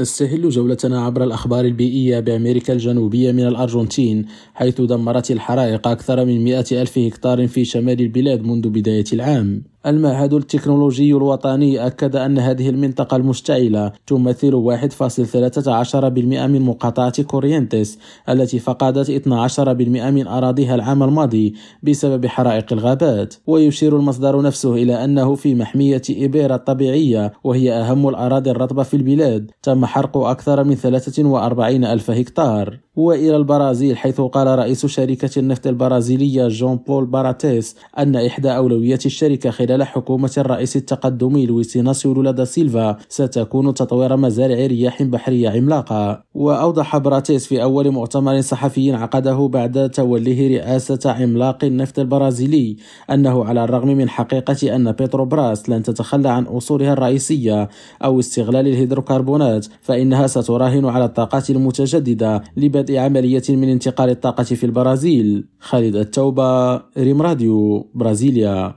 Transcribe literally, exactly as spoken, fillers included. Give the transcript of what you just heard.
نستهل جولتنا عبر الأخبار البيئية بأمريكا الجنوبية من الأرجنتين، حيث دمرت الحرائق أكثر من مئة ألف هكتار في شمال البلاد منذ بداية العام. المعهد التكنولوجي الوطني أكد أن هذه المنطقة المشتعلة تمثل واحد فاصلة ثلاثة عشر بالمئة من مقاطعة كوريينتس التي فقدت اثنا عشر بالمئة من أراضيها العام الماضي بسبب حرائق الغابات. ويشير المصدر نفسه إلى أنه في محمية إيبيرا الطبيعية، وهي أهم الأراضي الرطبة في البلاد، تم حرق أكثر من ثلاثة وأربعين ألف هكتار. وإلى البرازيل، حيث قال رئيس شركة النفط البرازيلية جان بول براتيس أن إحدى أولويات الشركة خلال حكومة الرئيس التقدمي لويس ناسيو لولا دا سيلفا ستكون تطوير مزارع رياح بحرية عملاقة. وأوضح براتيس في أول مؤتمر صحفي عقده بعد توليه رئاسة عملاق النفط البرازيلي أنه على الرغم من حقيقة أن بتروبراس لن تتخلى عن أصولها الرئيسية أو استغلال الهيدروكربونات، فإنها ستراهن على الطاقات المتجددة لبدء عملية من انتقال الطاقة في البرازيل. خالد التوبة، ريم راديو برازيليا.